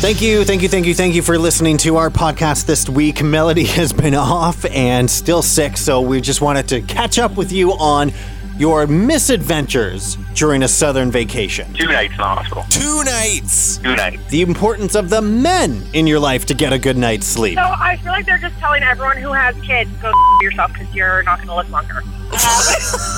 Thank you for listening to our podcast this week. Melody has been off and still sick, so we just wanted to catch up with you on your misadventures during a southern vacation. 2 nights in the hospital. 2 nights! 2 nights. The importance of the men in your life to get a good night's sleep. So I feel like they're just telling everyone who has kids, go yourself because you're not going to live longer.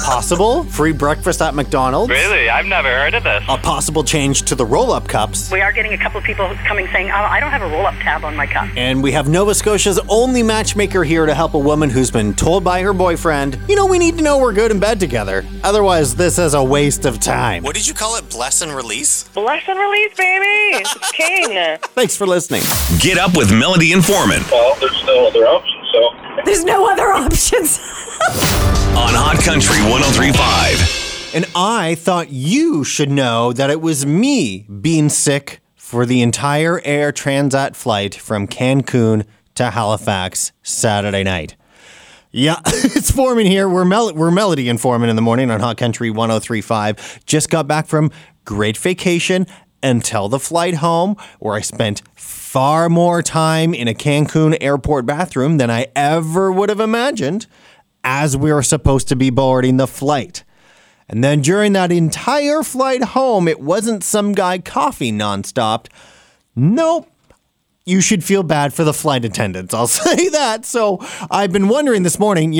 Possible free breakfast at McDonald's. Really? I've never heard of this. A possible change to the roll-up cups. We are getting a couple of people coming saying, I don't have a roll-up tab on my cup. And we have Nova Scotia's only matchmaker here to help a woman who's been told by her boyfriend, we need to know we're good in bed together. Otherwise, this is a waste of time. What did you call it? Bless and release? Bless and release, baby. It's king. Thanks for listening. Get up with Melody and Foreman. Well, there's no other options, so. There's no other options. On Hot Country 103.5. And I thought you should know that it was me being sick for the entire Air Transat flight from Cancun to Halifax Saturday night. Yeah, it's Foreman here. We're Melody and Foreman in the morning on Hot Country 103.5. Just got back from great vacation until the flight home, where I spent far more time in a Cancun airport bathroom than I ever would have imagined, as we were supposed to be boarding the flight. And then during that entire flight home, it wasn't some guy coughing nonstop. Nope. You should feel bad for the flight attendants. I'll say that. So I've been wondering this morning,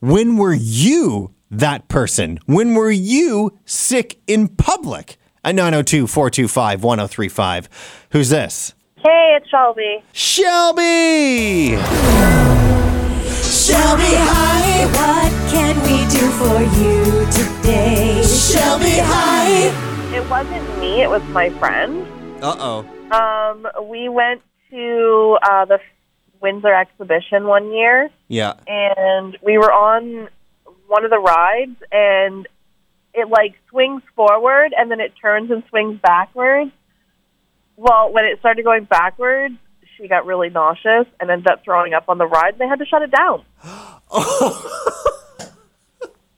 when were you that person? When were you sick in public? At 902-425-1035. Who's this? Hey, it's Shelby. Shelby, hi. What can we do for you today? Shelby, hi. It wasn't me. It was my friend. Uh-oh. We went to the Windsor Exhibition one year. Yeah. And we were on one of the rides, and it, swings forward, and then it turns and swings backwards. Well, when it started going backwards, she got really nauseous and ended up throwing up on the ride, and they had to shut it down. Oh.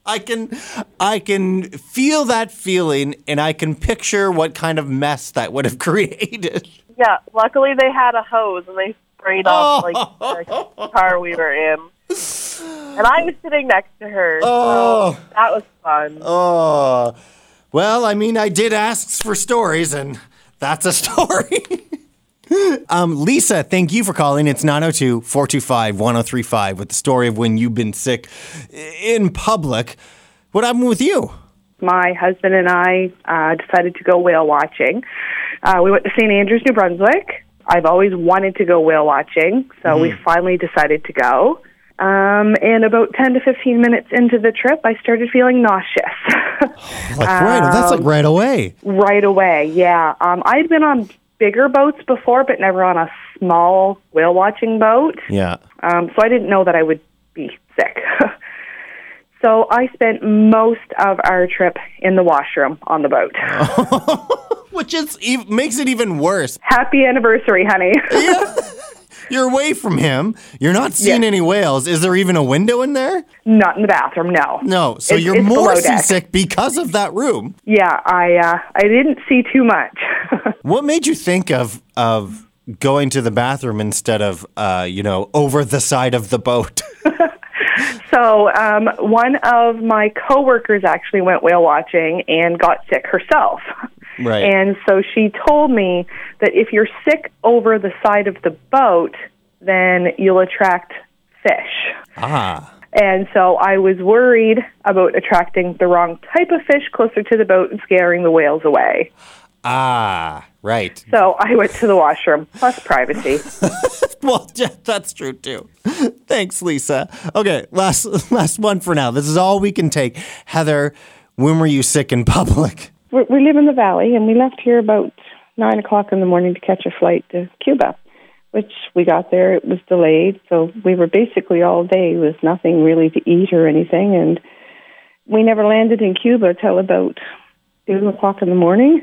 I can feel that feeling, and I can picture what kind of mess that would have created. Yeah, luckily they had a hose, and they sprayed off the car we were in. And I was sitting next to her, so that was fun. Oh, well, I did ask for stories, and that's a story. Lisa, thank you for calling. It's 902-425-1035 with the story of when you've been sick in public. What happened with you? My husband and I decided to go whale watching. We went to St. Andrews, New Brunswick. I've always wanted to go whale watching, so we finally decided to go. And about 10 to 15 minutes into the trip, I started feeling nauseous. That's right away. Right away, yeah. I'd been on bigger boats before, but never on a small whale-watching boat. Yeah. So I didn't know that I would be sick. So I spent most of our trip in the washroom on the boat. Which makes it even worse. Happy anniversary, honey. Yeah. You're away from him. You're not seeing any whales. Is there even a window in there? Not in the bathroom, no. No, so it's more seasick because of that room. Yeah, I didn't see too much. What made you think of going to the bathroom instead of, over the side of the boat? So one of my coworkers actually went whale watching and got sick herself. Right. And so she told me that if you're sick over the side of the boat, then you'll attract fish. Ah. And so I was worried about attracting the wrong type of fish closer to the boat and scaring the whales away. Ah, right. So I went to the washroom, plus privacy. Well, yeah, that's true, too. Thanks, Lisa. Okay, last one for now. This is all we can take. Heather, when were you sick in public? We live in the valley, and we left here about 9 o'clock in the morning to catch a flight to Cuba, which we got there. It was delayed, so we were basically all day with nothing really to eat or anything, and we never landed in Cuba till about 2 o'clock in the morning.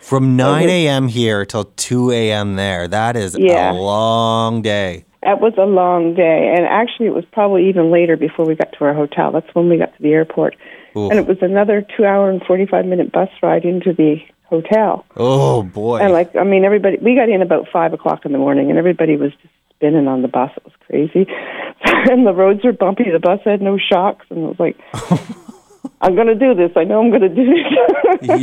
From 9 a.m. here till 2 a.m. there. That is a long day. That was a long day, and actually it was probably even later before we got to our hotel. That's when we got to the airport. Oof. And it was another 2-hour and 45-minute bus ride into the hotel. Oh, boy. And, like, I mean, everybody, we got in about 5 o'clock in the morning, and everybody was just spinning on the bus. It was crazy. And the roads were bumpy. The bus had no shocks. And I was like, I'm going to do this. I know I'm going to do this.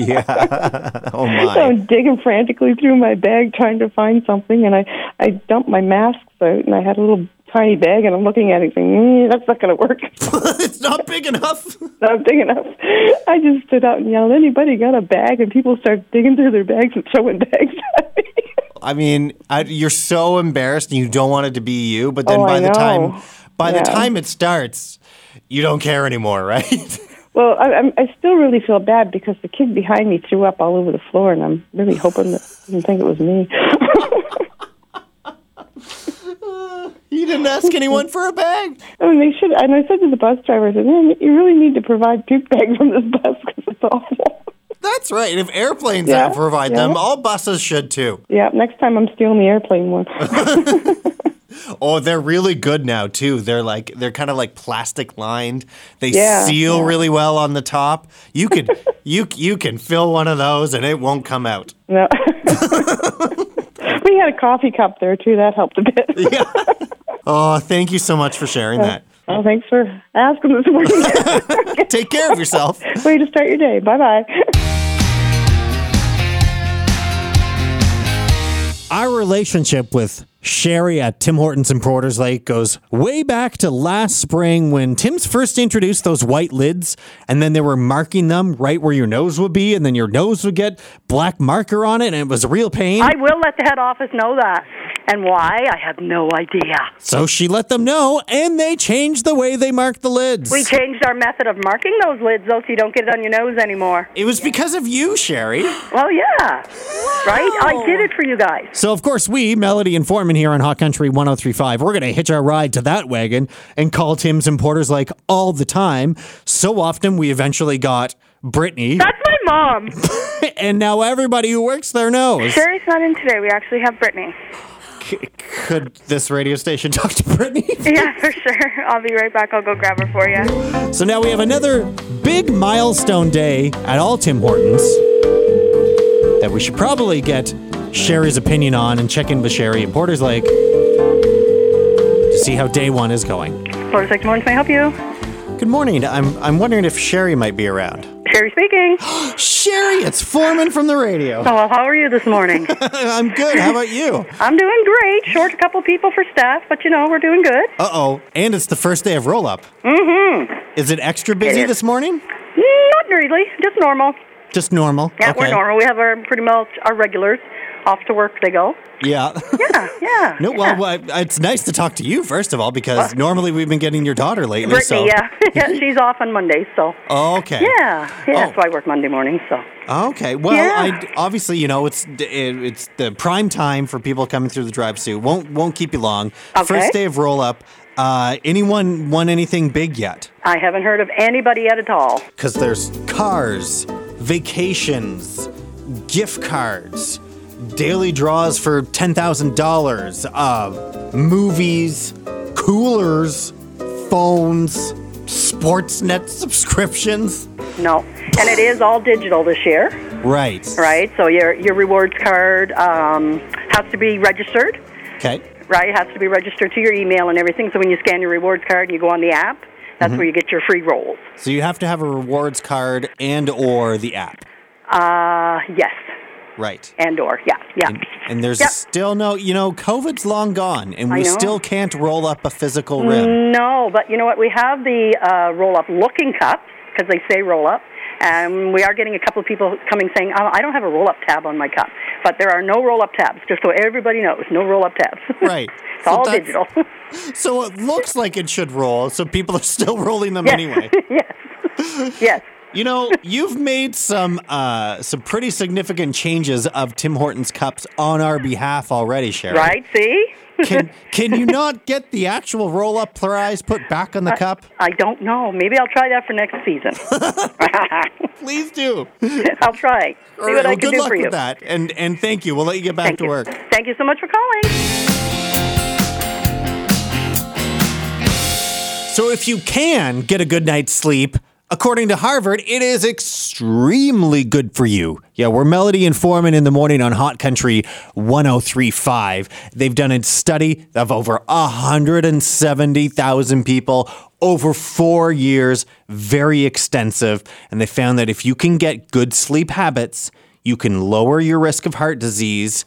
Yeah. Oh, my. So I'm digging frantically through my bag trying to find something, and I dumped my masks out, and I had a little tiny bag, and I'm looking at it thinking, that's not going to work. It's not big enough. Not big enough. I just stood out and yelled, anybody got a bag? And people start digging through their bags and throwing bags at me. I mean, you're so embarrassed, and you don't want it to be you, but then by the time it starts, you don't care anymore, right? Well, I still really feel bad because the kid behind me threw up all over the floor, and I'm really hoping that he didn't think it was me. You didn't ask anyone for a bag. Oh, and they should. And I said to the bus driver, I said, man, you really need to provide poop bags on this bus because it's awful. That's right. And if airplanes don't provide them, all buses should too. Yeah, next time I'm stealing the airplane one. Oh, they're really good now too. They're kind of like plastic lined. They seal really well on the top. You could you can fill one of those and it won't come out. No. We had a coffee cup there too. That helped a bit. Yeah. Oh, thank you so much for sharing that. Well, thanks for asking this morning. Take care of yourself. Way to start your day. Bye-bye. Our relationship with Sherry at Tim Hortons in Porter's Lake goes way back to last spring when Tim's first introduced those white lids, and then they were marking them right where your nose would be, and then your nose would get black marker on it, and it was a real pain. I will let the head office know that. And why? I have no idea. So she let them know, and they changed the way they marked the lids. We changed our method of marking those lids, though, so you don't get it on your nose anymore. It was because of you, Sherry. Well, yeah. Wow. Right? I did it for you guys. So, of course, we, Melody and Foreman here on Hot Country 103.5, we're going to hitch our ride to that wagon and call Tim's and Porter's Lake all the time. So often, we eventually got Brittany. That's my mom. And now everybody who works there knows. Sherry's not in today. We actually have Brittany. Could this radio station talk to Brittany? Yeah, for sure. I'll be right back. I'll go grab her for you. So now we have another big milestone day at all Tim Hortons that we should probably get Sherry's opinion on and check in with Sherry at Porter's Lake to see how day one is going. Porter's Lake, good morning. Can I help you? Good morning. I'm wondering if Sherry might be around. Sherry speaking. Sherry, it's Foreman from the radio. Hello, how are you this morning? I'm good. How about you? I'm doing great. Short a couple people for staff, but you know, we're doing good. Uh-oh. And it's the first day of roll-up. Mm-hmm. Is it extra busy this morning? Not really. Just normal. Just normal? Yeah, okay. We're normal. We have our pretty much our regulars. Off to work they go. Yeah. Yeah. No, well, it's nice to talk to you, first of all, because normally we've been getting your daughter lately. Brittany, she's off on Mondays, so. Okay. Yeah, that's why I work Monday morning, so. Okay, well, yeah. Obviously, you know, it's the prime time for people coming through the drive-thru. Won't keep you long. Okay. First day of roll-up. Anyone won anything big yet? I haven't heard of anybody yet at all. Because there's cars, vacations, gift cards, daily draws for $10,000, movies, coolers, phones, Sportsnet subscriptions. No, and it is all digital this year. Right. Right, so your rewards card has to be registered. Okay. Right, it has to be registered to your email and everything, so when you scan your rewards card and you go on the app, that's where you get your free rolls. So you have to have a rewards card and or the app? Yes. Right. And or, yeah. And there's still no, you know, COVID's long gone, and we still can't roll up a physical rim. No, but you know what? We have the roll-up looking cups, because they say roll-up, and we are getting a couple of people coming saying, oh, I don't have a roll-up tab on my cup. But there are no roll-up tabs, just so everybody knows, no roll-up tabs. Right. It's all digital. So it looks like it should roll, so people are still rolling them anyway. Yes. You know, you've made some pretty significant changes of Tim Hortons cups on our behalf already, Sherry. Right, see? Can you not get the actual roll-up prize put back on the cup? I don't know. Maybe I'll try that for next season. Please do. I'll try. See what I can do for you. Good luck with that, and thank you. We'll let you get back to work. Thank you so much for calling. So if you can get a good night's sleep, According to Harvard, it is extremely good for you. Yeah, we're Melody and Foreman in the morning on Hot Country 103.5. They've done a study of over 170,000 people over 4 years, very extensive. And they found that if you can get good sleep habits, you can lower your risk of heart disease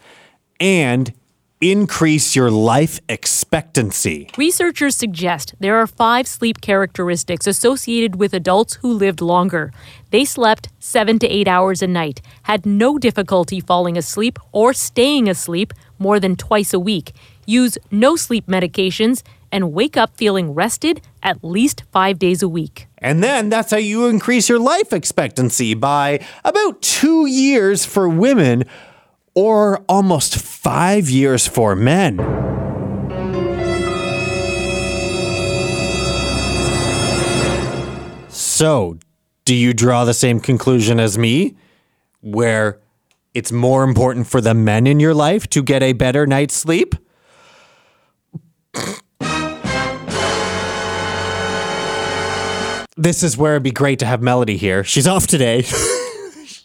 and increase your life expectancy. Researchers suggest there are 5 sleep characteristics associated with adults who lived longer. They slept 7 to 8 hours a night, had no difficulty falling asleep or staying asleep more than twice a week, use no sleep medications, and wake up feeling rested at least 5 days a week. And then that's how you increase your life expectancy by about 2 years for women or almost 5 years for men. So, do you draw the same conclusion as me, where it's more important for the men in your life to get a better night's sleep? This is where it'd be great to have Melody here. She's off today.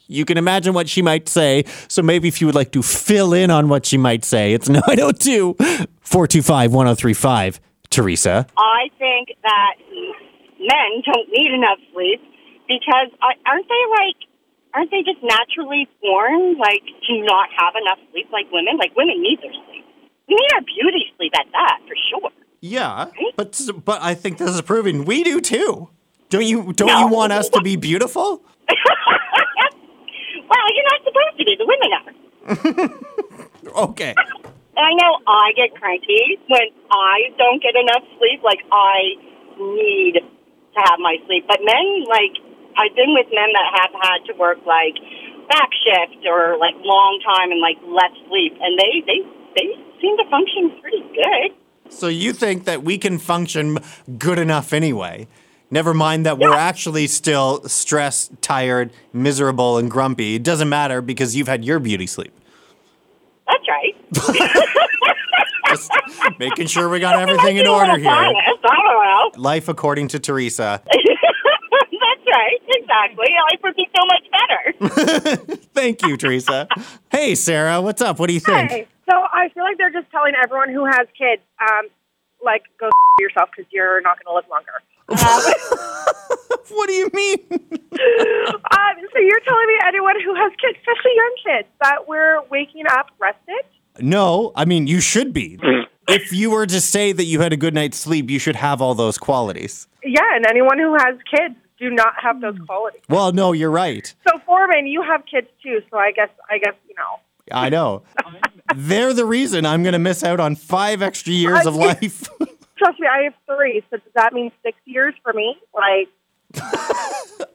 You can imagine what she might say, so maybe if you would like to fill in on what she might say, it's 902-425-1035. Teresa? I think that men don't need enough sleep because aren't they just naturally born, to not have enough sleep like women? Like, women need their sleep. We need our beauty sleep at that, for sure. Yeah, right? but I think this is proving we do, too. Don't you want us to be beautiful? Well, you're not supposed to be. The women are. Okay. I know I get cranky when I don't get enough sleep. I need to have my sleep. But men, I've been with men that have had to work, back shift or, long time and, less sleep. And they seem to function pretty good. So you think that we can function good enough anyway? Never mind that we're actually still stressed, tired, miserable, and grumpy. It doesn't matter because you've had your beauty sleep. That's right. Just making sure we got everything in order here. I don't know. Life according to Teresa. That's right. Exactly. Life would be so much better. Thank you, Teresa. Hey, Sarah. What's up? What do you think? Hey. So I feel like they're just telling everyone who has kids, go yourself because you're not going to live longer. What do you mean? So you're telling me anyone who has kids, especially young kids, that we're waking up rested? No, I mean, you should be. If you were to say that you had a good night's sleep, you should have all those qualities. Yeah, and anyone who has kids do not have those qualities. Well, no, you're right. So, Foreman, you have kids too, so I guess you know. I know. They're the reason I'm going to miss out on 5 extra years of life. Trust me, I have 3, so does that mean 6 years for me?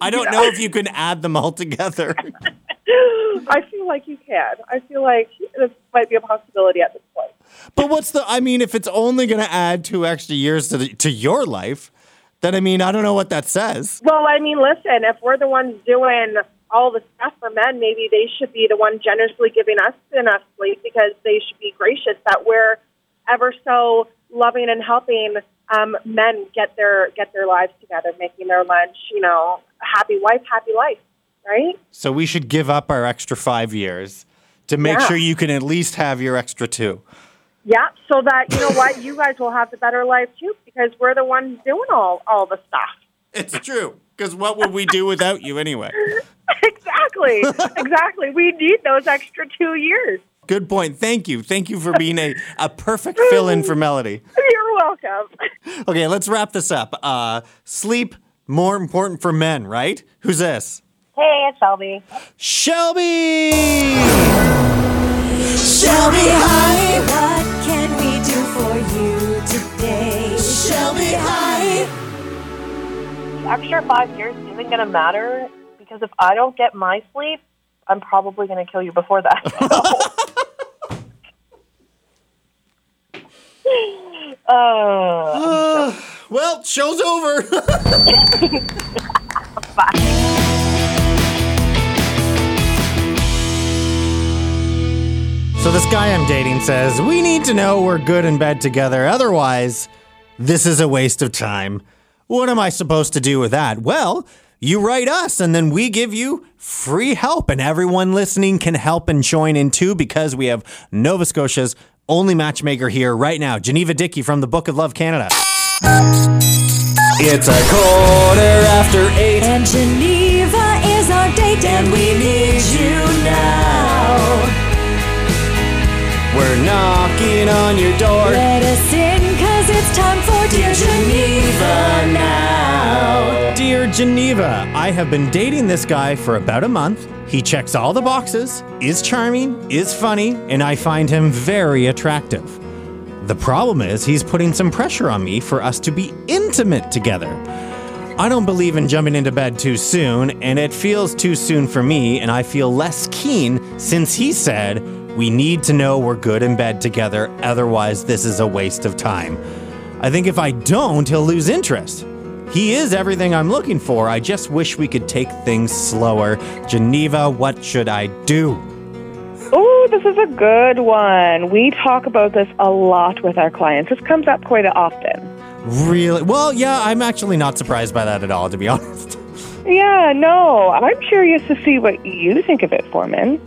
I don't know if you can add them all together. I feel like you can. I feel like this might be a possibility at this point. But if it's only going to add 2 extra years to your life, then I don't know what that says. Well, listen, if we're the ones doing all the stuff for men, maybe they should be the one generously giving us enough sleep because they should be gracious that we're ever so loving and helping men get their lives together, making their lunch, happy wife, happy life, right? So we should give up our extra 5 years to make sure you can at least have your extra 2. Yeah, so that, you know what, you guys will have the better life too because we're the ones doing all the stuff. It's true, because what would we do without you anyway? Exactly. We need those extra 2 years. Good point. Thank you. Thank you for being a perfect fill-in for Melody. You're welcome. Okay, let's wrap this up. Sleep, more important for men, right? Who's this? Hey, it's Shelby. Shelby, hi. What can we do for you today? Shelby, hi. The extra 5 years isn't going to matter because if I don't get my sleep, I'm probably going to kill you before that. Well, show's over. Bye. So this guy I'm dating says, we need to know we're good in bed together. Otherwise, this is a waste of time. What am I supposed to do with that? Well, you write us, and then we give you free help. And everyone listening can help and join in too, because we have Nova Scotia's only matchmaker here right now, Geneva Dickey from the Book of Love Canada. It's a 8:15, and Geneva is our date, and we need you now. We're knocking on your door. Let us in, cause it's time for Dear Geneva now. Dear Geneva, I have been dating this guy for about a month. He checks all the boxes, is charming, is funny, and I find him very attractive. The problem is he's putting some pressure on me for us to be intimate together. I don't believe in jumping into bed too soon, and it feels too soon for me, and I feel less keen since he said, we need to know we're good in bed together, otherwise this is a waste of time. I think if I don't, he'll lose interest. He is everything I'm looking for, I just wish we could take things slower. Geneva, what should I do? Oh, this is a good one. We talk about this a lot with our clients. This comes up quite often. Really? Well, yeah, I'm actually not surprised by that at all, to be honest. Yeah, no. I'm curious to see what you think of it, Foreman.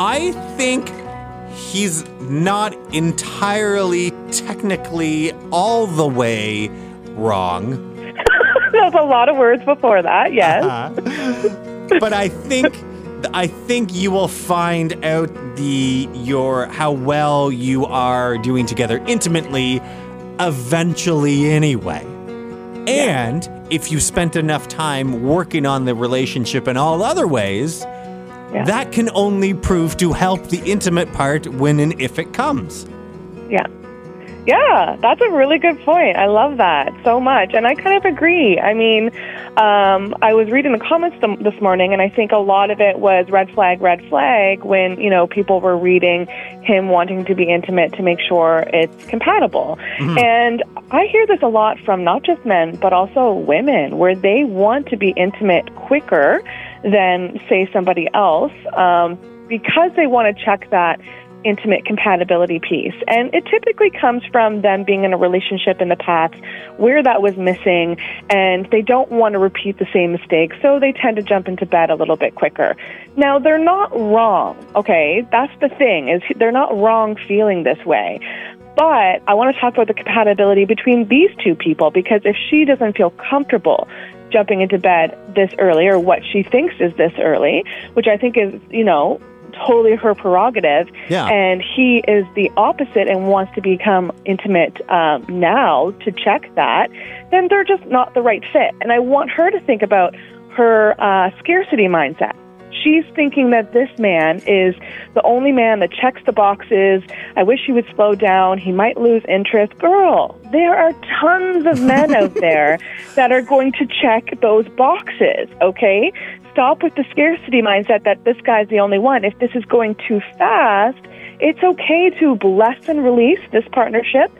I think he's not entirely, technically, all the way wrong. There's a lot of words before that, yes. Uh-huh. But I think you will find out how well you are doing together intimately eventually anyway. And if you spent enough time working on the relationship in all other ways, yeah, that can only prove to help the intimate part when and if it comes. Yeah. Yeah, that's a really good point. I love that so much. And I kind of agree. I mean, I was reading the comments this morning, and I think a lot of it was red flag when, you know, people were reading him wanting to be intimate to make sure it's compatible. Mm-hmm. And I hear this a lot from not just men, but also women, where they want to be intimate quicker than, say, somebody else, because they want to check that intimate compatibility piece. And it typically comes from them being in a relationship in the past where that was missing, and they don't want to repeat the same mistake, so they tend to jump into bed a little bit quicker. Now, they're not wrong, okay? That's the thing, is they're not wrong feeling this way. But I want to talk about the compatibility between these two people, because if she doesn't feel comfortable jumping into bed this early, or what she thinks is this early, which I think is, you know, totally her prerogative, and he is the opposite and wants to become intimate now to check that, then they're just not the right fit. And I want her to think about her scarcity mindset. She's thinking that this man is the only man that checks the boxes. I wish he would slow down. He might lose interest. Girl, there are tons of men out there that are going to check those boxes, okay? Stop with the scarcity mindset that this guy's the only one. If this is going too fast, it's okay to bless and release this partnership,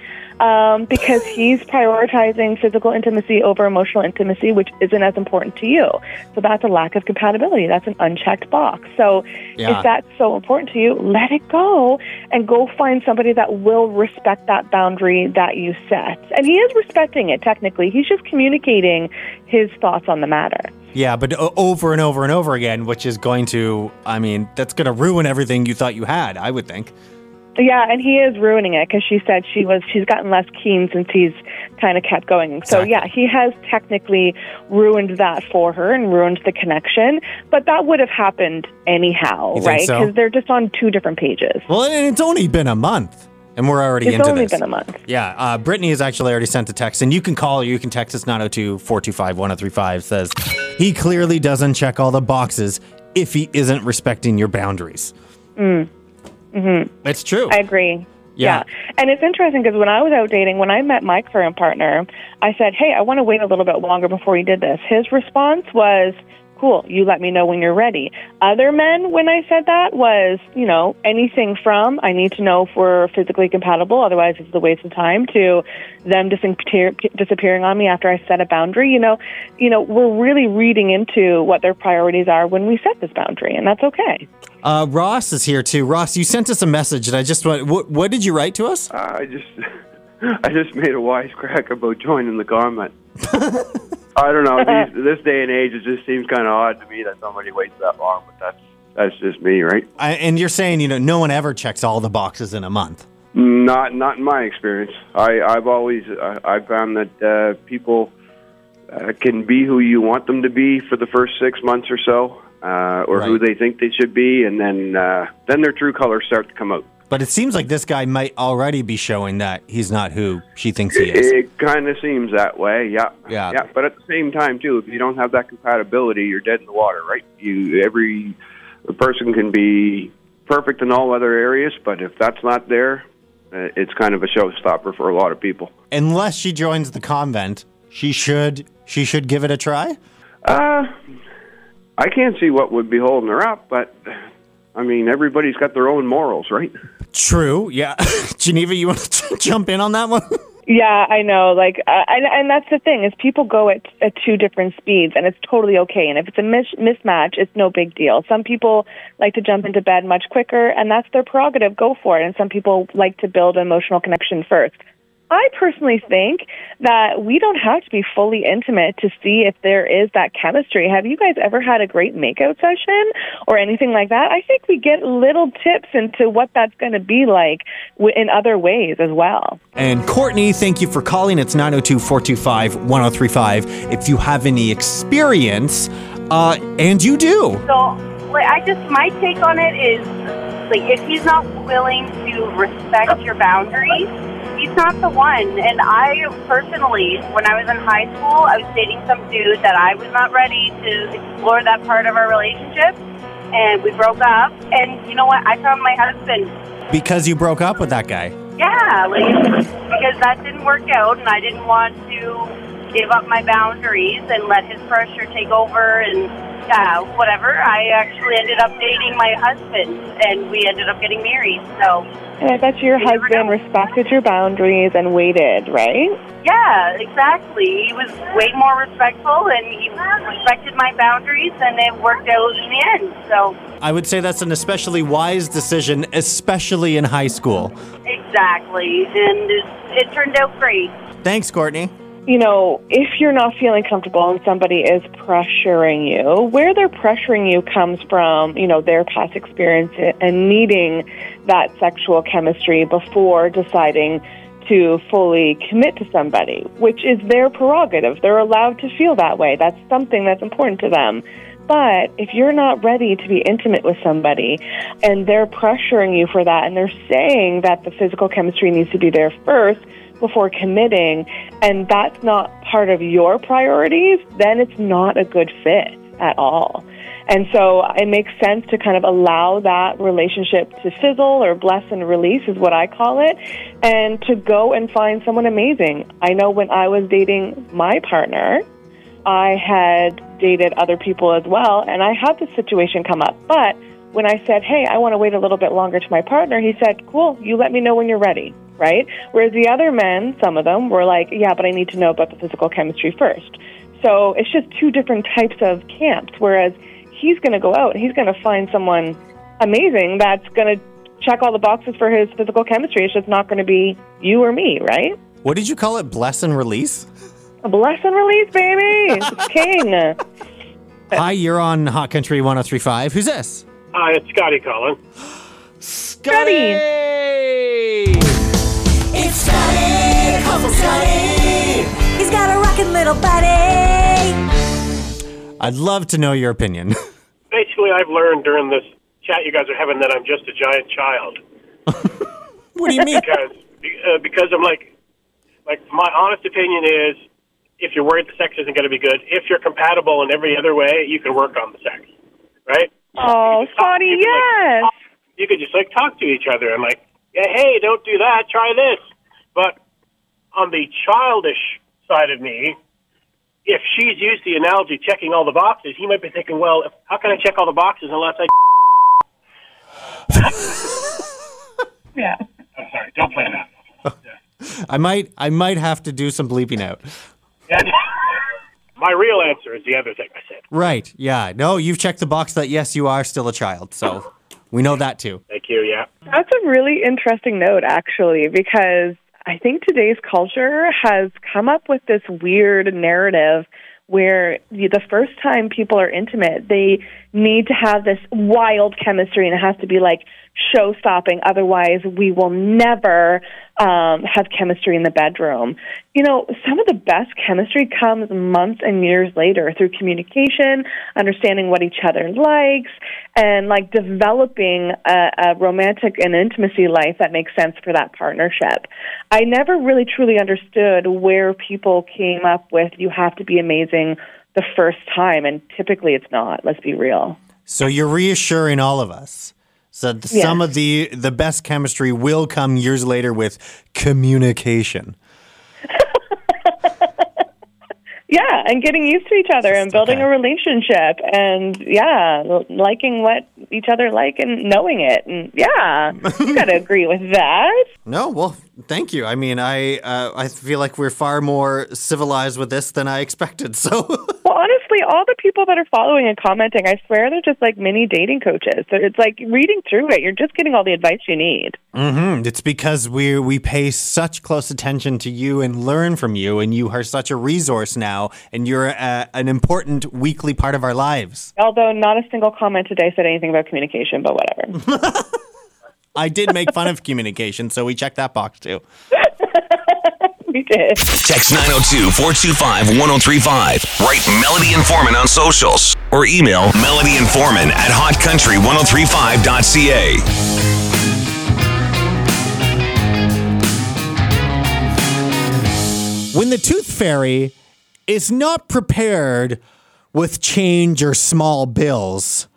because he's prioritizing physical intimacy over emotional intimacy, which isn't as important to you. So that's a lack of compatibility. That's an unchecked box. So if that's so important to you, let it go and go find somebody that will respect that boundary that you set. And he is respecting it, technically. He's just communicating his thoughts on the matter. Yeah, but over and over and over again, which is going to, I mean, that's going to ruin everything you thought you had, I would think. Yeah, and he is ruining it, because she said she's gotten less keen since he's kind of kept going. So, yeah, he has technically ruined that for her and ruined the connection, but that would have happened anyhow, right? Because they're just on two different pages. Well, and it's only been a month, and we're already into this. It's only been a month. Yeah, Brittany has actually already sent a text, and you can call or you can text us, 902-425-1035, says, he clearly doesn't check all the boxes if he isn't respecting your boundaries. Mm-hmm. It's true. I agree. Yeah. And it's interesting, because when I was out dating, when I met my current partner, I said, hey, I want to wait a little bit longer before you did this. His response was, cool, you let me know when you're ready. Other men, when I said that, was, you know, anything from, I need to know if we're physically compatible, otherwise it's a waste of time, to them disappearing on me after I set a boundary. You know, we're really reading into what their priorities are when we set this boundary, and that's okay. Ross is here too. Ross, you sent us a message, and I just went, what did you write to us? I just made a wisecrack about joining the garment. I don't know. This day and age, it just seems kind of odd to me that somebody waits that long, but that's just me, right? And you're saying, you know, no one ever checks all the boxes in a month. Not in my experience. I've found that people can be who you want them to be for the first 6 months or so, or right. who they think they should be, and then their true colors start to come out. But it seems like this guy might already be showing that he's not who she thinks he is. It kind of seems that way, yeah. But at the same time, too, if you don't have that compatibility, you're dead in the water, right? Every person can be perfect in all other areas, but if that's not there, it's kind of a showstopper for a lot of people. Unless she joins the convent, she should give it a try? I can't see what would be holding her up, but... I mean, everybody's got their own morals, right? True, yeah. Geneva, you want to jump in on that one? Yeah, I know. Like, and that's the thing, is people go at two different speeds, and it's totally okay. And if it's a mismatch, it's no big deal. Some people like to jump into bed much quicker, and that's their prerogative. Go for it. And some people like to build an emotional connection first. I personally think that we don't have to be fully intimate to see if there is that chemistry. Have you guys ever had a great makeout session or anything like that? I think we get little tips into what that's going to be like in other ways as well. And Courtney, thank you for calling. It's 902-425-1035. If you have any experience, and you do. My take on it is, if he's not willing to respect your boundaries, he's not the one. And I personally, when I was in high school, I was dating some dude that I was not ready to explore that part of our relationship, and we broke up. And you know what? I found my husband. Because you broke up with that guy? Yeah, because that didn't work out, and I didn't want to give up my boundaries and let his pressure take over and whatever. I actually ended up dating my husband, and we ended up getting married, so... And I bet your husband respected your boundaries and waited, right? Yeah, exactly. He was way more respectful, and he respected my boundaries, and it worked out in the end. So I would say that's an especially wise decision, especially in high school. Exactly, and it turned out great. Thanks, Courtney. You know, if you're not feeling comfortable and somebody is pressuring you, where they're pressuring you comes from, you know, their past experience and needing that sexual chemistry before deciding to fully commit to somebody, which is their prerogative. They're allowed to feel that way. That's something that's important to them. But if you're not ready to be intimate with somebody and they're pressuring you for that and they're saying that the physical chemistry needs to be there first before committing, and that's not part of your priorities, then it's not a good fit at all. And so it makes sense to kind of allow that relationship to fizzle, or bless and release is what I call it, and to go and find someone amazing. I know when I was dating my partner, I had dated other people as well, and I had this situation come up. But when I said, hey, I want to wait a little bit longer to my partner, he said, cool, you let me know when you're ready, right? Whereas the other men, some of them, were like, yeah, but I need to know about the physical chemistry first. So it's just two different types of camps, whereas he's going to go out and he's going to find someone amazing that's going to check all the boxes for his physical chemistry. It's just not going to be you or me, right? What did you call it? Bless and release? A bless and release, baby! It's king. Hi, you're on Hot Country 103.5. Who's this? Hi, it's Scotty calling. Scotty! It's Scotty! Call from Scotty! He's got a rockin' little buddy! I'd love to know your opinion. Basically, I've learned during this chat you guys are having that I'm just a giant child. What do you mean? Because I'm like, my honest opinion is, if you're worried the sex isn't going to be good, if you're compatible in every other way, you can work on the sex, right? Oh, Scotty, yes. You could just, talk to each other and, hey, don't do that, try this. But on the childish side of me, if she's used to the analogy checking all the boxes, he might be thinking, well, how can I check all the boxes unless I... Yeah. I'm sorry, don't play that. Yeah. I might have to do some bleeping out. My real answer is the other thing I said. Right, yeah. No, you've checked the box that, yes, you are still a child, so we know that too. Thank you, yeah. That's a really interesting note, actually, because I think today's culture has come up with this weird narrative where the first time people are intimate, they need to have this wild chemistry, and it has to be like show-stopping. Otherwise, we will never have chemistry in the bedroom. You know, some of the best chemistry comes months and years later through communication, understanding what each other likes, and like developing a romantic and intimacy life that makes sense for that partnership. I never really truly understood where people came up with you have to be amazing the first time, and typically it's not, let's be real. So you're reassuring all of us. So yes. Some of the best chemistry will come years later with communication. Yeah, and getting used to each other and building a relationship and, liking what each other like and knowing it. And you got to agree with that. No, well, thank you. I mean, I feel like we're far more civilized with this than I expected, so... Well, honestly, all the people that are following and commenting, I swear they're just like mini dating coaches. So it's like reading through it, you're just getting all the advice you need. Mm-hmm. It's because we pay such close attention to you and learn from you, and you are such a resource now. And you're an important weekly part of our lives. Although not a single comment today said anything about communication, but whatever. I did make fun of communication, so we checked that box too. We did. Text 902-425-1035. Write Melody Informant on socials or email melodyinformant@hotcountry1035.ca. When the tooth fairy is not prepared with change or small bills,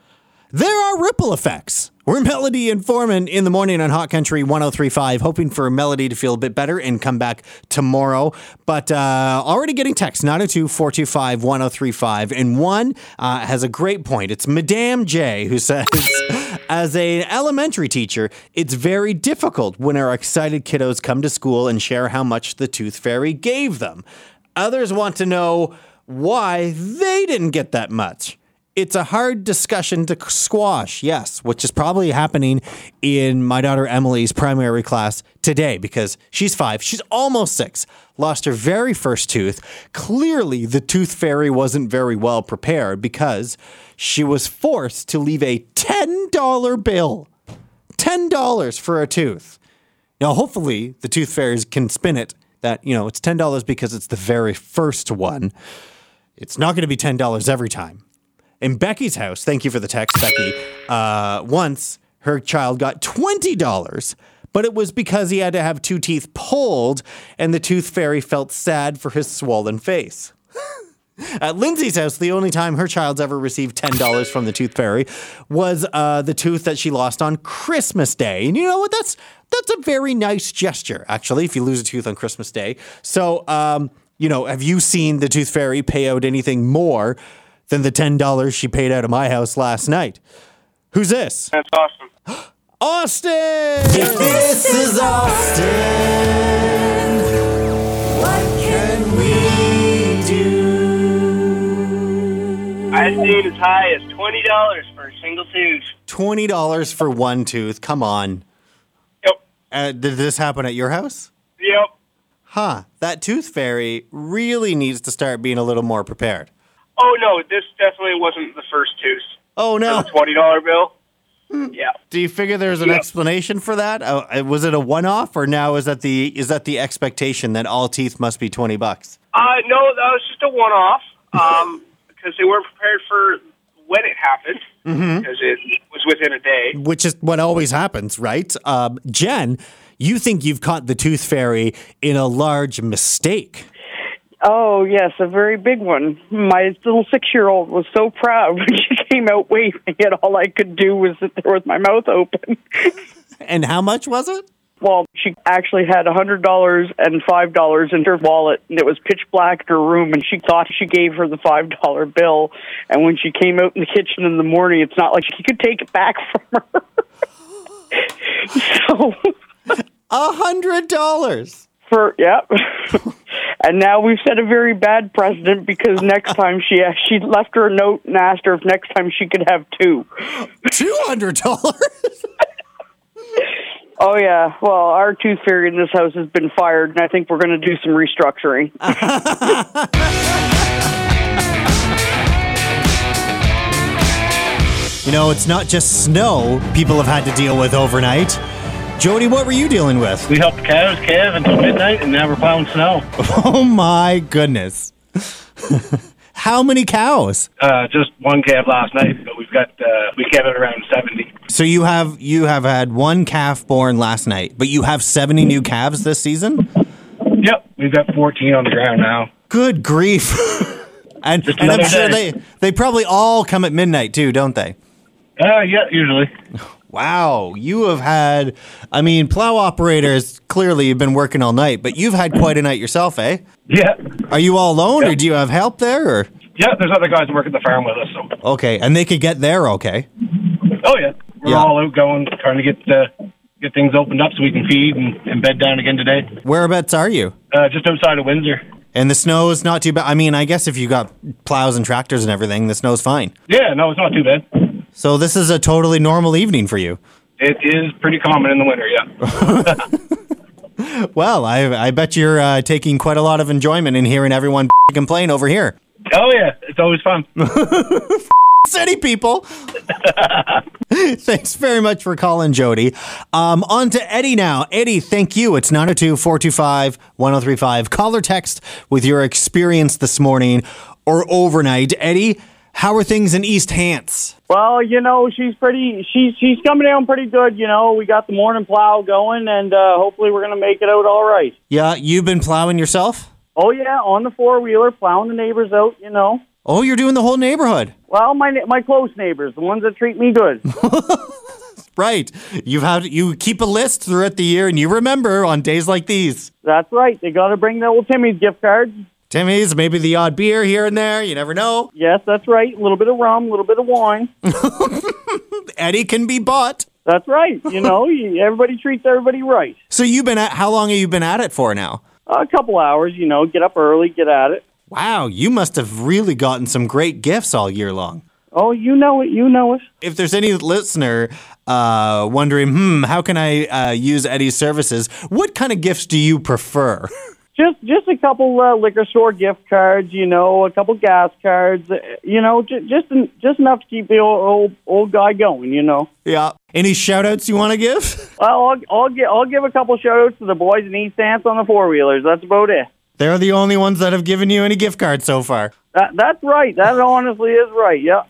there are ripple effects. We're Melody Informant in the morning on Hot Country 103.5, hoping for Melody to feel a bit better and come back tomorrow. But already getting text, 902-425-1035. And one has a great point. It's Madame J who says, as an elementary teacher, it's very difficult when our excited kiddos come to school and share how much the tooth fairy gave them. Others want to know why they didn't get that much. It's a hard discussion to squash, yes, which is probably happening in my daughter Emily's primary class today because she's 5. She's almost 6. Lost her very first tooth. Clearly, the tooth fairy wasn't very well prepared because she was forced to leave a $10 bill. $10 for a tooth. Now, hopefully, the tooth fairies can spin it. That, you know, it's $10 because it's the very first one. It's not going to be $10 every time. In Becky's house, thank you for the text, Becky, once her child got $20, but it was because he had to have 2 teeth pulled, and the tooth fairy felt sad for his swollen face. At Lindsay's house, the only time her child's ever received $10 from the tooth fairy was the tooth that she lost on Christmas Day. And you know what? That's a very nice gesture, actually, if you lose a tooth on Christmas Day. So, you know, have you seen the tooth fairy pay out anything more than the $10 she paid out of my house last night? Who's this? That's Austin. Austin! If this is Austin, what can we do? I've seen as high as $20 for a single tooth. $20 for one tooth. Come on. Did this happen at your house? Yep. Huh. That tooth fairy really needs to start being a little more prepared. Oh, no. This definitely wasn't the first tooth. Oh, no. For the $20 bill? Mm. Yeah. Do you figure there's an explanation for that? Was it a one-off, or now is that the expectation that all teeth must be $20? No, that was just a one-off, because they weren't prepared for when it happened. Mm-hmm. Because it was within a day. Which is what always happens, right? Jen, you think you've caught the tooth fairy in a large mistake. Oh, yes, a very big one. My little 6-year-old was so proud when she came out waving, yet all I could do was sit there with my mouth open. And how much was it? Well, she actually had $100 and $5 in her wallet, and it was pitch black in her room, and she thought she gave her the $5 bill. And when she came out in the kitchen in the morning, it's not like she could take it back from her. So, $100 for and now we've set a very bad precedent because next time she left her a note and asked her if next time she could have two. $200. Oh, yeah. Well, our tooth fairy in this house has been fired, and I think we're going to do some restructuring. You know, it's not just snow people have had to deal with overnight. Jody, what were you dealing with? We helped cows calve until midnight, and now we're plowing snow. Oh, my goodness. How many cows? Just one calf last night, but we've got we calved it around 70. So you have had one calf born last night, but you have 70 new calves this season? Yep, we've got 14 on the ground now. Good grief. and I'm sure they probably all come at midnight too, don't they? Yeah, usually. Wow, you have had, I mean, plow operators, clearly you've been working all night, but you've had quite a night yourself, eh? Yeah. Are you all alone, or do you have help there? Or? Yeah, there's other guys who work at the farm with us. So. Okay, and they could get there okay? Oh, yeah. We're all out going, trying to get things opened up so we can feed and bed down again today. Whereabouts are you? Just outside of Windsor. And the snow is not too bad? I mean, I guess if you got plows and tractors and everything, the snow's fine. Yeah, no, it's not too bad. So this is a totally normal evening for you. It is pretty common in the winter, yeah. Well, I bet you're taking quite a lot of enjoyment in hearing everyone complain over here. Oh, yeah. It's always fun. City people. Thanks very much for calling, Jody. On to Eddie now. Eddie, thank you. It's 902-425-1035. Call or text with your experience this morning or overnight. Eddie, how are things in East Hants? Well, you know, she's coming down pretty good, you know. We got the morning plow going, and hopefully we're going to make it out all right. Yeah, you've been plowing yourself? Oh, yeah, on the four-wheeler, plowing the neighbors out, you know. Oh, you're doing the whole neighborhood? Well, my close neighbors, the ones that treat me good. Right. You keep a list throughout the year, and you remember on days like these. That's right. They got to bring the old Timmy's gift cards. Timmy's, maybe the odd beer here and there. You never know. Yes, that's right. A little bit of rum, a little bit of wine. Eddie can be bought. That's right. You know, everybody treats everybody right. So how long have you been at it for now? A couple hours, you know, get up early, get at it. Wow, you must have really gotten some great gifts all year long. Oh, you know it. You know it. If there's any listener wondering, how can I use Eddie's services? What kind of gifts do you prefer? Just a couple liquor store gift cards, you know, a couple gas cards, you know, just enough to keep the old guy going, you know. Yeah. Any shout-outs you want to give? Well, I'll give a couple shout-outs to the boys in East Hants on the four-wheelers. That's about it. They're the only ones that have given you any gift cards so far. That's right. That honestly is right, yeah.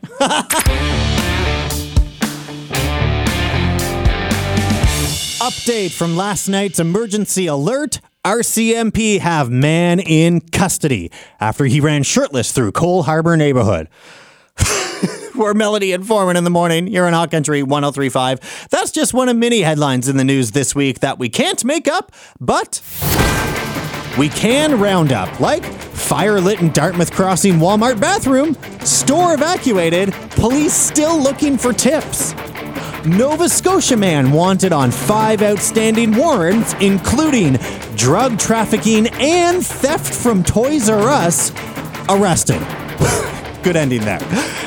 Update from last night's emergency alert. RCMP have man in custody after he ran shirtless through Cole Harbour neighborhood. We're Melody and Foreman in the morning. You're on Hot Country 103.5. That's just one of many headlines in the news this week that we can't make up, but we can round up, like fire lit in Dartmouth Crossing Walmart bathroom, store evacuated, police still looking for tips. Nova Scotia man wanted on 5 outstanding warrants, including drug trafficking and theft from Toys R Us, arrested. Good ending there.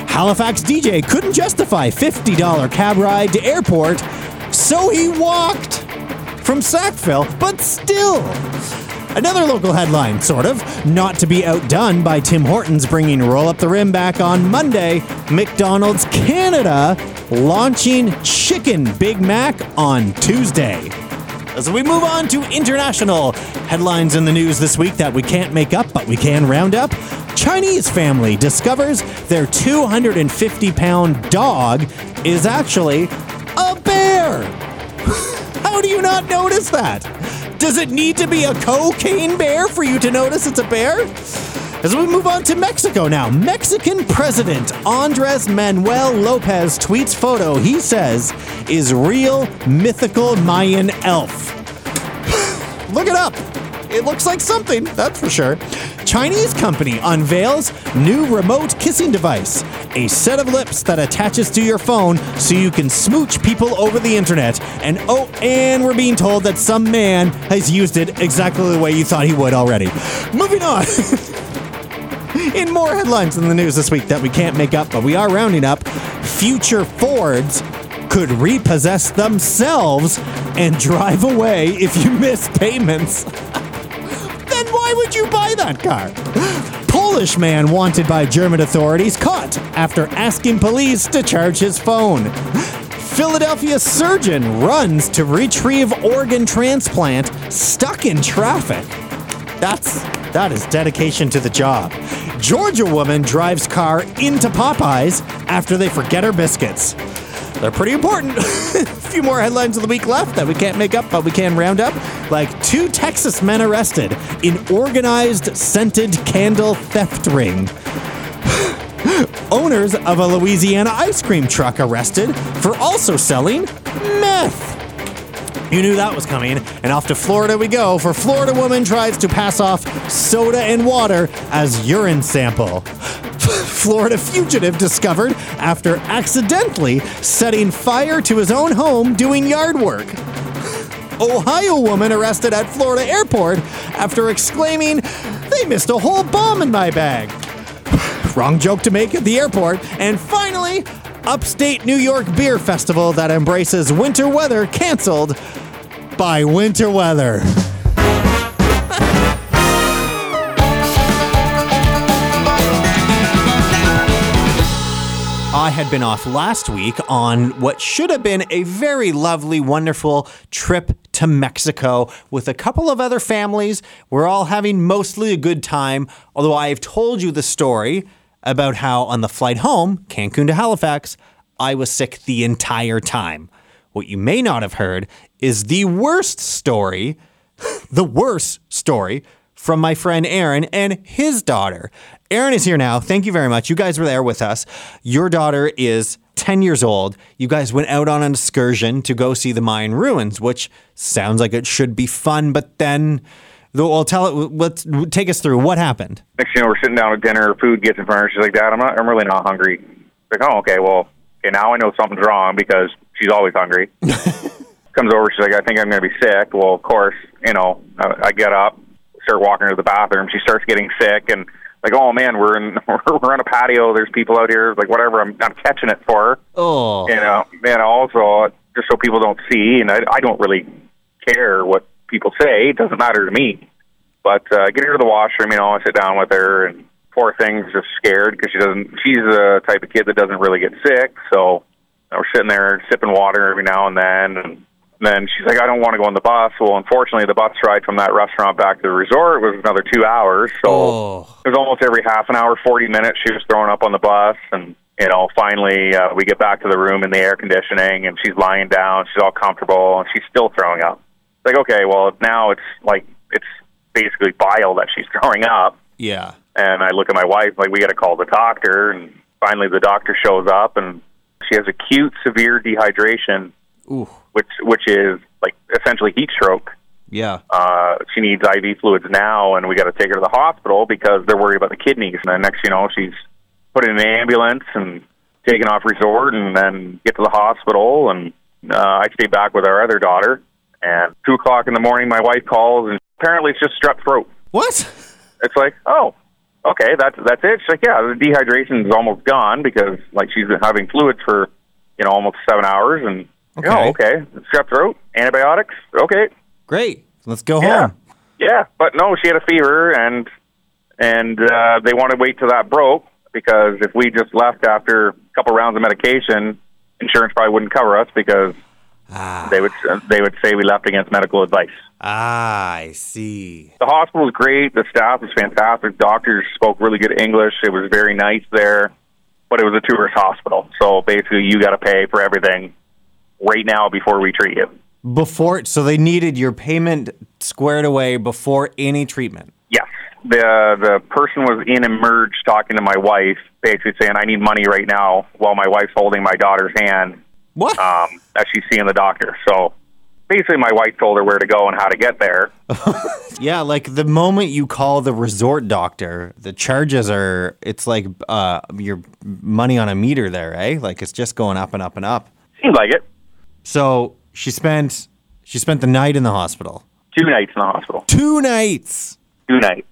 Halifax DJ couldn't justify $50 cab ride to airport, so he walked from Sackville, but still. Another local headline, sort of. Not to be outdone by Tim Hortons bringing Roll Up the Rim back on Monday. McDonald's Canada launching Chicken Big Mac on Tuesday. As we move on to international headlines in the news this week that we can't make up, but we can round up. Chinese family discovers their 250-pound dog is actually a bear. How do you not notice that? Does it need to be a cocaine bear for you to notice it's a bear? As we move on to Mexico now, Mexican President Andres Manuel Lopez tweets photo he says is real mythical Mayan elf. Look it up. It looks like something, that's for sure. Chinese company unveils new remote kissing device, a set of lips that attaches to your phone so you can smooch people over the internet. And oh, and we're being told that some man has used it exactly the way you thought he would already. Moving on. In more headlines in the news this week that we can't make up, but we are rounding up, future Fords could repossess themselves and drive away if you miss payments. Then why would you buy that car? Polish man wanted by German authorities caught after asking police to charge his phone. Philadelphia surgeon runs to retrieve organ transplant stuck in traffic. That is dedication to the job. Georgia woman drives car into Popeyes after they forget her biscuits. They're pretty important. A few more headlines of the week left that we can't make up, but we can round up. Like 2 Texas men arrested in organized scented candle theft ring. Owners of a Louisiana ice cream truck arrested for also selling meth. You knew that was coming. And off to Florida we go, for Florida woman tries to pass off soda and water as urine sample. Florida fugitive discovered after accidentally setting fire to his own home doing yard work. Ohio woman arrested at Florida airport after exclaiming, "They missed a whole bomb in my bag." Wrong joke to make at the airport. And finally, upstate New York beer festival that embraces winter weather canceled by winter weather. I had been off last week on what should have been a very lovely, wonderful trip to Mexico with a couple of other families. We're all having mostly a good time, although I've told you the story about how on the flight home, Cancun to Halifax, I was sick the entire time. What you may not have heard is the worst story from my friend Aaron and his daughter. Aaron is here now. Thank you very much. You guys were there with us. Your daughter is 10 years old. You guys went out on an excursion to go see the Mayan ruins, which sounds like it should be fun, but then... Take us through what happened. Next, we're sitting down at dinner, food gets in front of her. She's like, "Dad, I'm really not hungry." It's like, "Oh, okay, well, okay, now I know something's wrong," because she's always hungry. Comes over, she's like, "I think I'm going to be sick." Well, of course, I get up, start walking to the bathroom. She starts getting sick, and like, "Oh man, we're on a patio. There's people out here. Like, whatever. I'm catching it for her." Oh, and also just so people don't see, and I don't really care what people say, it doesn't matter to me, but get her to the washroom, I sit down with her, and poor thing's just scared, because she's the type of kid that doesn't really get sick, so we're sitting there sipping water every now and then she's like, "I don't want to go on the bus." Well, unfortunately, the bus ride from that restaurant back to the resort was another 2 hours, so It was almost every half an hour, 40 minutes, she was throwing up on the bus, and finally, we get back to the room in the air conditioning, and she's lying down, she's all comfortable, and she's still throwing up. Like, okay, well, now it's basically bile that she's throwing up. Yeah. And I look at my wife, like, we got to call the doctor. And finally the doctor shows up, and she has acute severe dehydration. Ooh. Which is, like, essentially heat stroke. Yeah. She needs IV fluids now, and we got to take her to the hospital because they're worried about the kidneys. And then next, she's put in an ambulance and taken off resort and then get to the hospital. And I stay back with our other daughter. And 2 o'clock in the morning, my wife calls, and apparently it's just strep throat. What? It's like, oh, okay, that's it. She's like, yeah, the dehydration is almost gone because, like, she's been having fluids for, almost 7 hours. And, okay, strep throat, antibiotics, okay. Great. Let's go home. Yeah, but no, she had a fever, and they want to wait till that broke because if we just left after a couple rounds of medication, insurance probably wouldn't cover us because... They would say we left against medical advice. I see. The hospital was great. The staff was fantastic. Doctors spoke really good English. It was very nice there, but it was a tourist hospital. So basically, you got to pay for everything right now before we treat you. So they needed your payment squared away before any treatment. Yes, the person was in eMERGE talking to my wife, basically saying, "I need money right now," while my wife's holding my daughter's hand. What? As she's seeing the doctor. So basically my wife told her where to go and how to get there. Yeah, like the moment you call the resort doctor, the charges are, it's like your money on a meter there, eh? Like it's just going up and up and up. Seems like it. So she spent the night in the hospital. 2 nights in the hospital. 2 nights? 2 nights.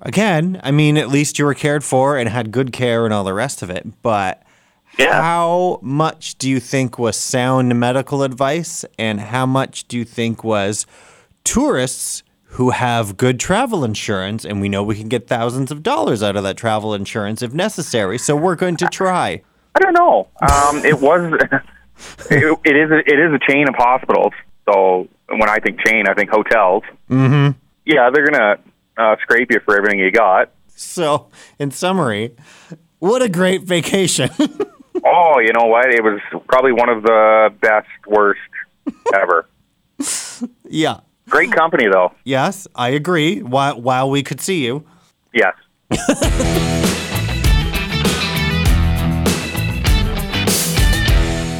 Again, at least you were cared for and had good care and all the rest of it, but... Yeah. How much do you think was sound medical advice, and how much do you think was tourists who have good travel insurance, and we know we can get thousands of dollars out of that travel insurance if necessary, so we're going to try. I don't know. It is a chain of hospitals, so when I think chain, I think hotels. Mm-hmm. Yeah, they're going to scrape you for everything you got. So, in summary, what a great vacation. Oh, you know what? It was probably one of the best, worst ever. Yeah. Great company, though. Yes, I agree. While we could see you. Yes.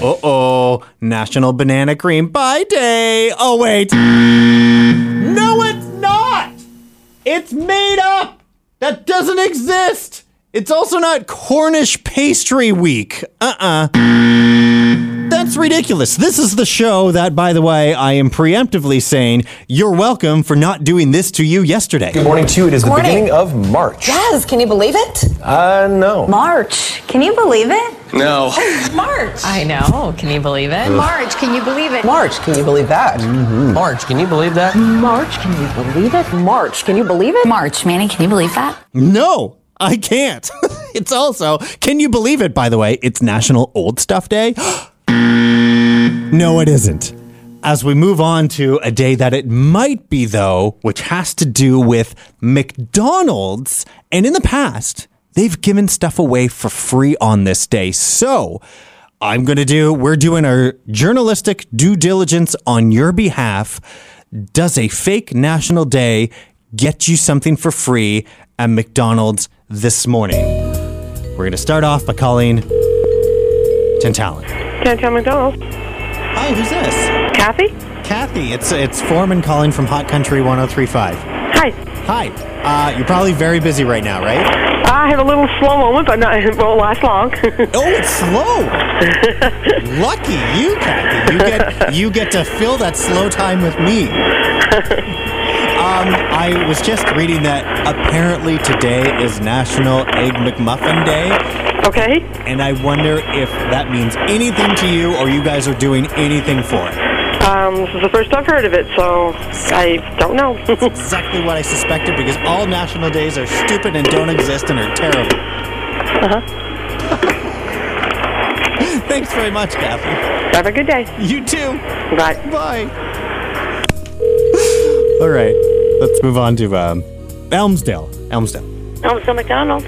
Uh-oh. National Banana Cream Pie Day. Oh, wait. No, it's not. It's made up. That doesn't exist. It's also not Cornish Pastry Week. That's ridiculous. This is the show that, by the way, I am preemptively saying, you're welcome for not doing this to you yesterday. Good morning to you. It is the beginning of March. Yes, can you believe it? No. March. Can you believe it? No. March. I know. Can you believe it? March. Can you believe it? March. Can you believe that? Mm-hmm. March. Can you believe that? March. Can you believe it? March. Can you believe it? March. Manny, can you believe that? No. I can't. It's also, can you believe it, by the way, it's National Old Stuff Day? No, it isn't. As we move on to a day that it might be, though, which has to do with McDonald's. And in the past, they've given stuff away for free on this day. So we're doing our journalistic due diligence on your behalf. Does a fake national day get you something for free at McDonald's this morning? We're going to start off by calling Tintown McDonald's. Hi, who's this? Kathy, it's Foreman calling from Hot Country 103.5. Hi. You're probably very busy right now, right? I have a little slow moment, but it won't last long. Oh, it's slow. Lucky you, Kathy. You get to fill that slow time with me. I was just reading that apparently today is National Egg McMuffin Day. Okay. And I wonder if that means anything to you or you guys are doing anything for it. This is the first I've heard of it, so I don't know. That's exactly what I suspected, because all national days are stupid and don't exist and are terrible. Uh-huh. Thanks very much, Kathy. Have a good day. You too. Bye. All right, let's move on to Elmsdale. Elmsdale McDonald's.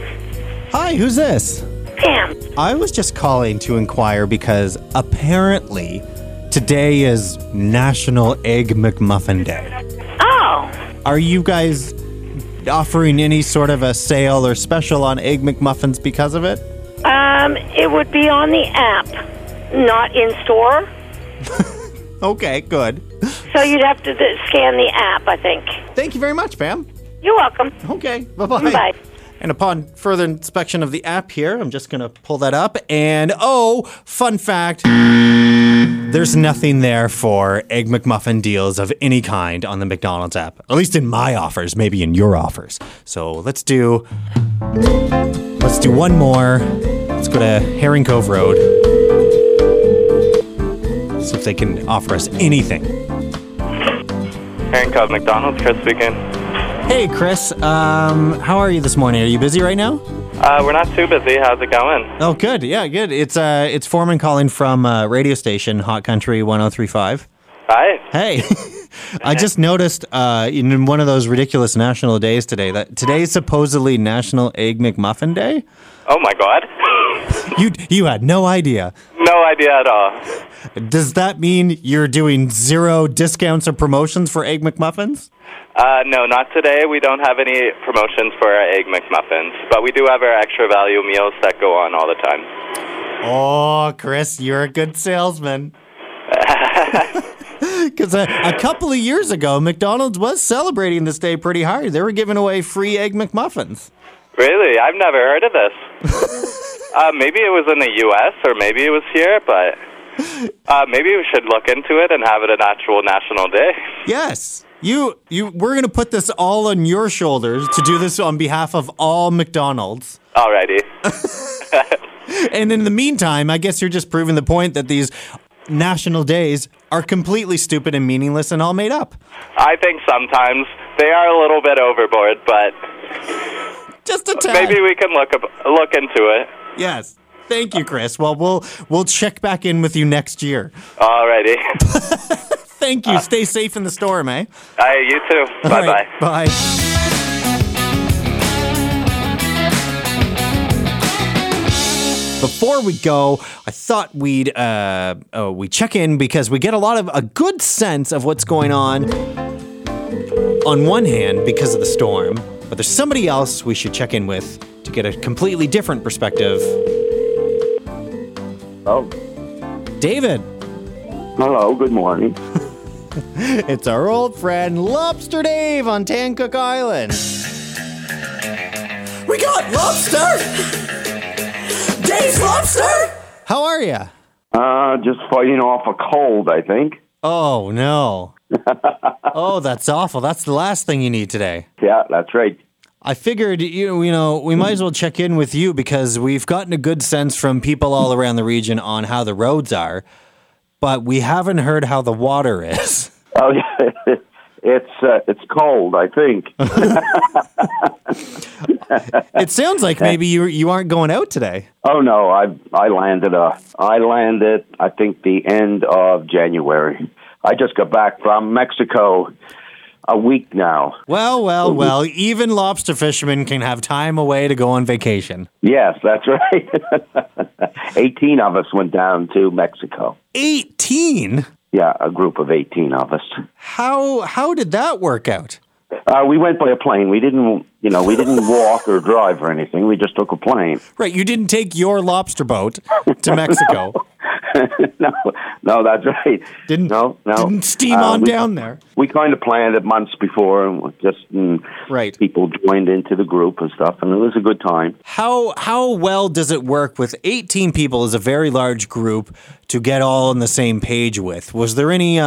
Hi, who's this? Pam. I was just calling to inquire because apparently today is National Egg McMuffin Day. Oh. Are you guys offering any sort of a sale or special on Egg McMuffins because of it? It would be on the app, not in store. Okay, good. So you'd have to scan the app, I think. Thank you very much, Pam. You're welcome. Okay, bye-bye. Bye. And upon further inspection of the app here, I'm just going to pull that up. And, fun fact, there's nothing there for Egg McMuffin deals of any kind on the McDonald's app. At least in my offers, maybe in your offers. So let's do one more. Let's go to Herring Cove Road. See if they can offer us anything. Aaron Cobb, McDonald's, Chris speaking. Hey, Chris. How are you this morning? Are you busy right now? We're not too busy. How's it going? Oh, good. Yeah, good. It's Foreman calling from radio station Hot Country 103.5. Hi. Hey. I just noticed in one of those ridiculous national days today that today is supposedly National Egg McMuffin Day. Oh, my God. You had no idea. No idea at all. Does that mean you're doing zero discounts or promotions for Egg McMuffins? No, not today. We don't have any promotions for our Egg McMuffins, but we do have our extra value meals that go on all the time. Oh, Chris, you're a good salesman. Because a couple of years ago, McDonald's was celebrating this day pretty hard. They were giving away free Egg McMuffins. Really? I've never heard of this. Maybe it was in the U.S. or maybe it was here, but... maybe we should look into it and have it an actual national day. Yes. We're going to put this all on your shoulders to do this on behalf of all McDonald's. Alrighty. And in the meantime, I guess you're just proving the point that these national days are completely stupid and meaningless and all made up. I think sometimes They are a little bit overboard, but just a tad. Maybe we can look into it. Yes. Thank you, Chris. Well, we'll check back in with you next year. All righty. Thank you. Stay safe in the storm, eh? You too. Bye-bye. Right, bye. Before we go, I thought we'd we check in because we get a lot of a good sense of what's going on one hand because of the storm, but there's somebody else we should check in with to get a completely different perspective. Oh. David. Hello, good morning. It's our old friend Lobster Dave on Tancook Island. We got Lobster! Dave's Lobster! How are you? Just fighting off a cold, I think. Oh, no. Oh, that's awful. That's the last thing you need today. Yeah, that's right. I figured, you know, we might as well check in with you because we've gotten a good sense from people all around the region on how the roads are, but we haven't heard how the water is. Oh, yeah. It's cold, I think. It sounds like maybe you aren't going out today. Oh no, I landed I think the end of January. I just got back from Mexico. A week now. Well, even lobster fishermen can have time away to go on vacation. Yes, that's right. 18 of us went down to Mexico. 18? Yeah, a group of 18 of us. How did that work out? We went by a plane. We didn't walk or drive or anything. We just took a plane. Right, you didn't take your lobster boat to Mexico. No, that's right. Didn't steam on down there. We kind of planned it months before, and people joined into the group and stuff, and it was a good time. How well does it work with 18 people? Is a very large group to get all on the same page with. Was there any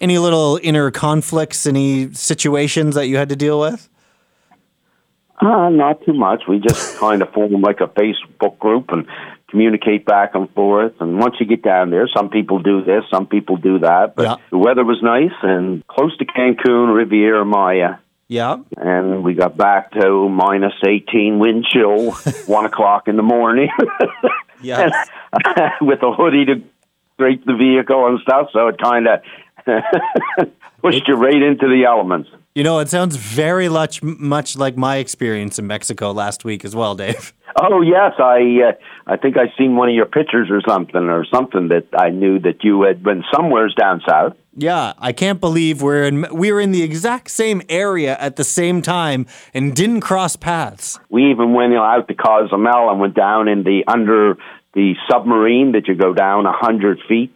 little inner conflicts, any situations that you had to deal with? Not too much. We just kind of form like a Facebook group and communicate back and forth. And once you get down there, some people do this, some people do that. But The weather was nice and close to Cancun, Riviera Maya. Yeah. And we got back to minus 18 wind chill, 1 o'clock in the morning. Yeah. With a hoodie to drape the vehicle and stuff. So it kind of pushed you right into the elements. You know, it sounds very much like my experience in Mexico last week as well, Dave. Oh, yes. I think I seen one of your pictures or something that I knew that you had been somewheres down south. Yeah, I can't believe we were in the exact same area at the same time and didn't cross paths. We even went out to Cozumel and went down in the submarine that you go down 100 feet.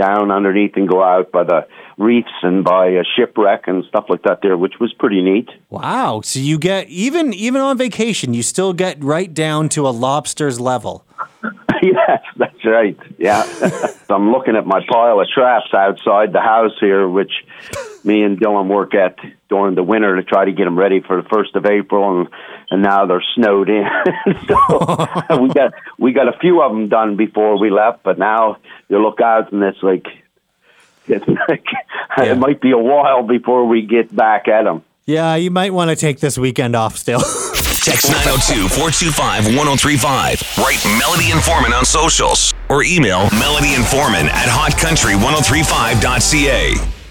Down underneath and go out by the reefs and by a shipwreck and stuff like that there, which was pretty neat. Wow. So you get, even on vacation, you still get right down to a lobster's level. Yes, that's right. Yeah. I'm looking at my pile of traps outside the house here, which me and Dylan work at during the winter to try to get them ready for the 1st of April, and now they're snowed in. So we got a few of them done before we left, but now you look out and it's like It might be a while before we get back at them. Yeah, you might want to take this weekend off still. Text 902-425-1035. Write Melody Informant on socials or email melodyinformant@hotcountry1035.ca.